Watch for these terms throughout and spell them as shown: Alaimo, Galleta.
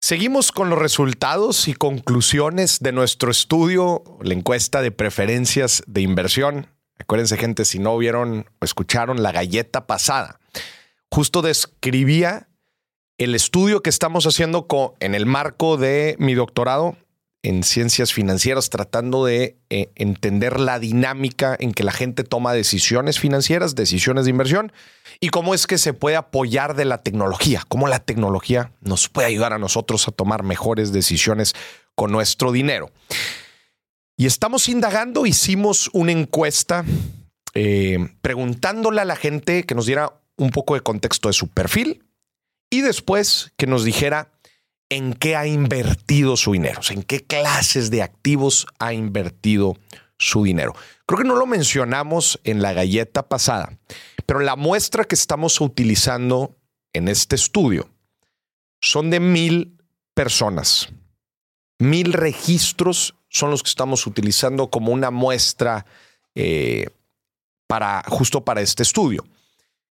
Seguimos con los resultados y conclusiones de nuestro estudio, la encuesta de preferencias de inversión. Acuérdense, gente, si no vieron o escucharon la galleta pasada, justo describía el estudio que estamos haciendo en el marco de mi doctorado en ciencias financieras, tratando de entender la dinámica en que la gente toma decisiones financieras, decisiones de inversión, y cómo es que se puede apoyar de la tecnología, cómo la tecnología nos puede ayudar a nosotros a tomar mejores decisiones con nuestro dinero. Y estamos indagando, hicimos una encuesta preguntándole a la gente que nos diera un poco de contexto de su perfil y después que nos dijera en qué ha invertido su dinero, o sea, en qué clases de activos ha invertido su dinero. Creo que no lo mencionamos en la galleta pasada, pero la muestra que estamos utilizando en este estudio son de 1,000 personas. 1,000 registros son los que estamos utilizando como una muestra justo para este estudio,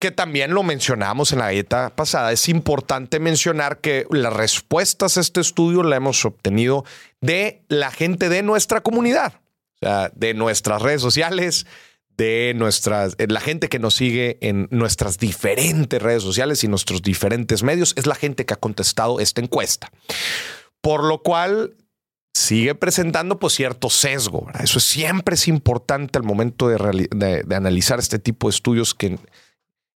que también lo mencionamos en la galleta pasada. Es importante mencionar que las respuestas a este estudio la hemos obtenido de la gente de nuestra comunidad, o sea, de nuestras redes sociales, la gente que nos sigue en nuestras diferentes redes sociales y nuestros diferentes medios. Es la gente que ha contestado esta encuesta, por lo cual sigue presentando cierto sesgo, ¿verdad? Eso siempre es importante al momento de analizar este tipo de estudios, que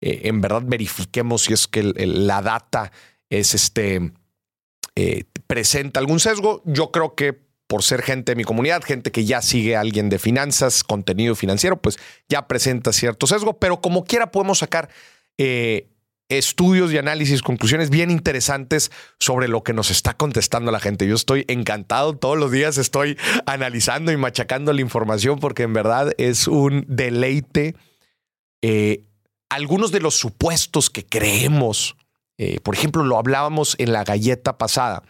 en verdad verifiquemos si es que la data es presenta algún sesgo. Yo creo que por ser gente de mi comunidad, gente que ya sigue a alguien de finanzas, contenido financiero, pues ya presenta cierto sesgo, pero como quiera podemos sacar estudios y análisis, conclusiones bien interesantes sobre lo que nos está contestando la gente. Yo estoy encantado, todos los días estoy analizando y machacando la información porque en verdad es un deleite algunos de los supuestos que creemos, por ejemplo, lo hablábamos en la galleta pasada,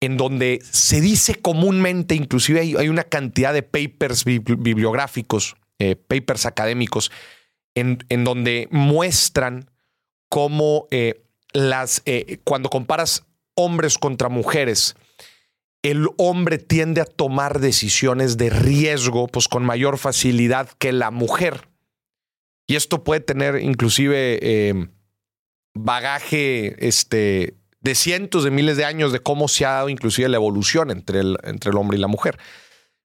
en donde se dice comúnmente, inclusive hay una cantidad de papers bibliográficos, papers académicos, en donde muestran cómo cuando comparas hombres contra mujeres, el hombre tiende a tomar decisiones de riesgo con mayor facilidad que la mujer. Y esto puede tener inclusive bagaje de cientos de miles de años de cómo se ha dado inclusive la evolución entre el hombre y la mujer.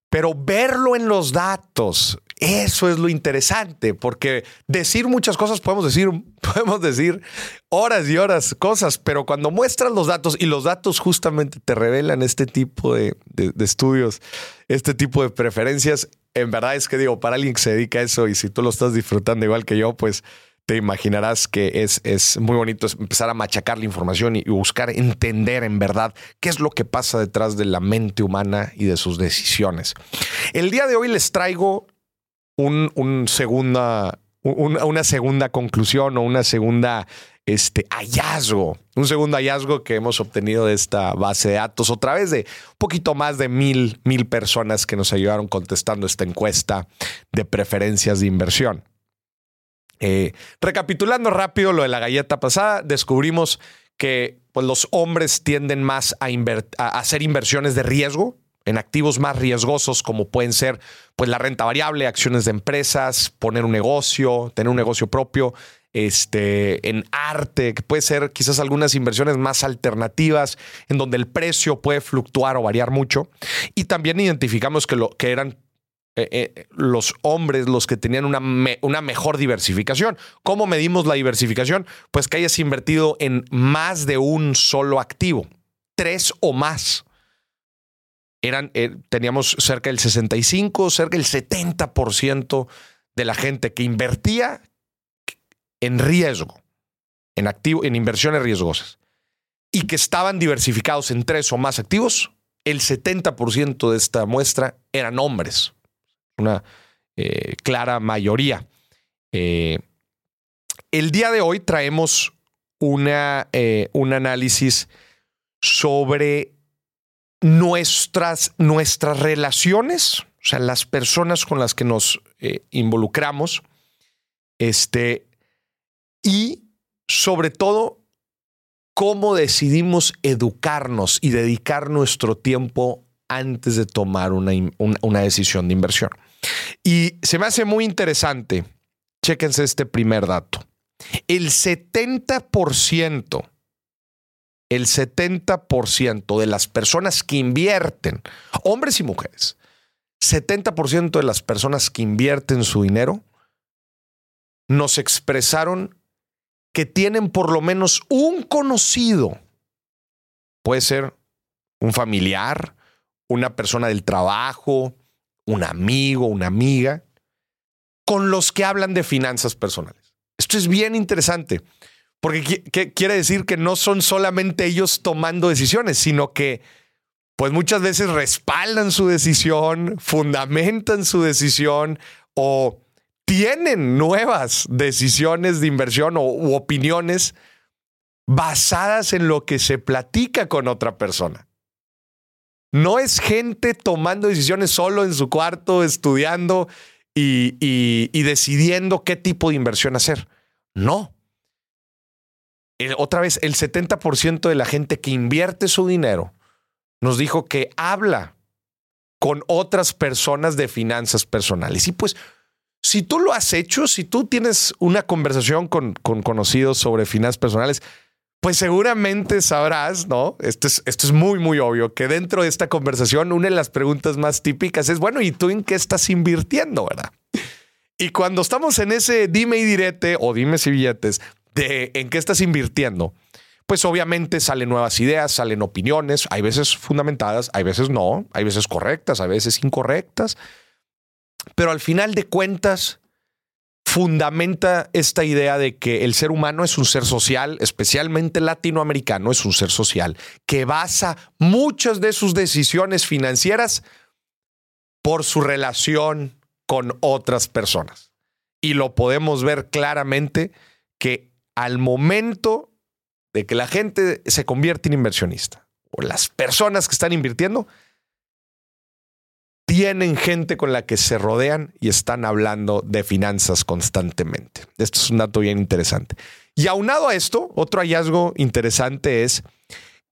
Pero verlo en los datos, eso es lo interesante, porque decir muchas cosas, podemos decir horas y horas cosas, pero cuando muestras los datos, y los datos justamente te revelan este tipo de estudios, este tipo de preferencias, en verdad es que digo, para alguien que se dedica a eso, y si tú lo estás disfrutando igual que yo, pues te imaginarás que es muy bonito empezar a machacar la información y buscar entender en verdad qué es lo que pasa detrás de la mente humana y de sus decisiones. El día de hoy les traigo una segunda conclusión o una segunda hallazgo, un segundo hallazgo que hemos obtenido de esta base de datos, otra vez de un poquito más de 1,000 personas que nos ayudaron contestando esta encuesta de preferencias de inversión. Recapitulando rápido lo de la galleta pasada, descubrimos que los hombres tienden más a hacer inversiones de riesgo en activos más riesgosos, como pueden ser la renta variable, acciones de empresas, tener un negocio propio, en arte, que puede ser quizás algunas inversiones más alternativas en donde el precio puede fluctuar o variar mucho. Y también identificamos que eran los hombres los que tenían una mejor diversificación. ¿Cómo medimos la diversificación? Pues que hayas invertido en más de un solo activo, 3 o más. Teníamos cerca del 65, cerca del 70% de la gente que invertía en riesgo, en inversiones riesgosas, y que estaban diversificados en 3 o más activos. El 70% de esta muestra eran hombres. Una clara mayoría. El día de hoy traemos un análisis sobre nuestras relaciones, o sea, las personas con las que nos involucramos, y sobre todo cómo decidimos educarnos y dedicar nuestro tiempo antes de tomar una decisión de inversión. Y se me hace muy interesante. Chéquense este primer dato. El 70% de las personas que invierten, hombres y mujeres, 70% de las personas que invierten su dinero nos expresaron que tienen por lo menos un conocido. Puede ser un familiar, una persona del trabajo, un amigo, una amiga, con los que hablan de finanzas personales. Esto es bien interesante. Porque quiere decir que no son solamente ellos tomando decisiones, sino que pues muchas veces respaldan su decisión, fundamentan su decisión o tienen nuevas decisiones de inversión u opiniones basadas en lo que se platica con otra persona. No es gente tomando decisiones solo en su cuarto, estudiando y decidiendo qué tipo de inversión hacer. No. Otra vez, el 70% de la gente que invierte su dinero nos dijo que habla con otras personas de finanzas personales. Y pues, si tú lo has hecho, si tú tienes una conversación con conocidos sobre finanzas personales, pues seguramente sabrás, ¿no? Esto es muy, muy obvio, que dentro de esta conversación una de las preguntas más típicas es, bueno, ¿y tú en qué estás invirtiendo, verdad? Y cuando estamos en ese dime y direte o dimes y billetes, de en qué estás invirtiendo, pues obviamente salen nuevas ideas, salen opiniones, hay veces fundamentadas, hay veces no, hay veces correctas, hay veces incorrectas, pero al final de cuentas fundamenta esta idea de que el ser humano es un ser social, especialmente latinoamericano, es un ser social que basa muchas de sus decisiones financieras por su relación con otras personas. Y lo podemos ver claramente que al momento de que la gente se convierte en inversionista o las personas que están invirtiendo tienen gente con la que se rodean y están hablando de finanzas constantemente. Esto es un dato bien interesante. Y aunado a esto, otro hallazgo interesante es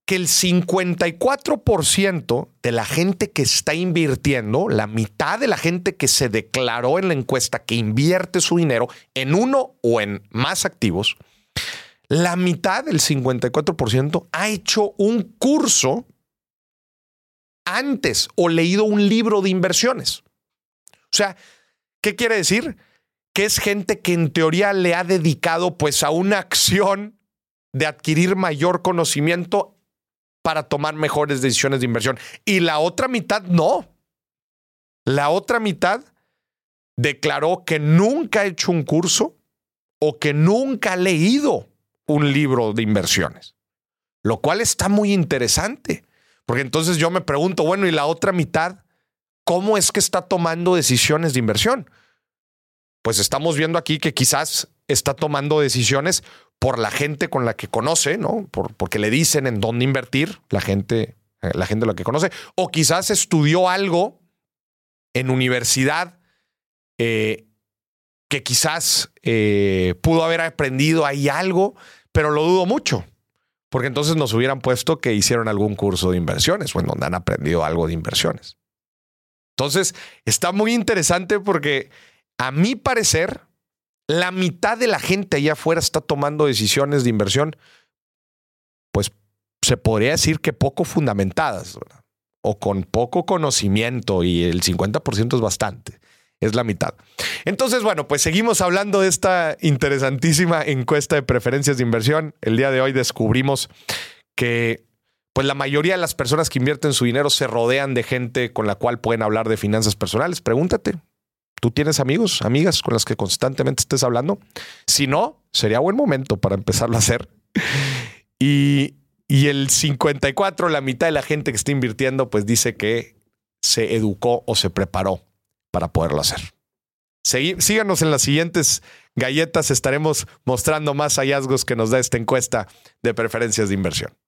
que el 54% de la gente que está invirtiendo, la mitad de la gente que se declaró en la encuesta que invierte su dinero en uno o en más activos, la mitad del 54% ha hecho un curso antes o leído un libro de inversiones. O sea, ¿qué quiere decir? Que es gente que en teoría le ha dedicado pues a una acción de adquirir mayor conocimiento para tomar mejores decisiones de inversión. Y la otra mitad no. La otra mitad declaró que nunca ha hecho un curso o que nunca ha leído un libro de inversiones, lo cual está muy interesante, porque entonces yo me pregunto, bueno, ¿y la otra mitad cómo es que está tomando decisiones de inversión? Pues estamos viendo aquí que quizás está tomando decisiones por la gente con la que conoce, ¿no? Porque le dicen en dónde invertir, la gente la que conoce, o quizás estudió algo en universidad que quizás pudo haber aprendido ahí algo, pero lo dudo mucho, porque entonces nos hubieran puesto que hicieron algún curso de inversiones o en donde han aprendido algo de inversiones. Entonces, está muy interesante porque, a mi parecer, la mitad de la gente allá afuera está tomando decisiones de inversión, pues se podría decir que poco fundamentadas, ¿verdad? O con poco conocimiento, y el 50% es bastante. Es la mitad. Entonces, bueno, pues seguimos hablando de esta interesantísima encuesta de preferencias de inversión. El día de hoy descubrimos que pues la mayoría de las personas que invierten su dinero se rodean de gente con la cual pueden hablar de finanzas personales. Pregúntate, ¿tú tienes amigos, amigas con las que constantemente estés hablando? Si no, sería buen momento para empezarlo a hacer. Y el 54, la mitad de la gente que está invirtiendo, pues dice que se educó o se preparó para poderlo hacer. Síganos en las siguientes galletas. Estaremos mostrando más hallazgos que nos da esta encuesta de preferencias de inversión.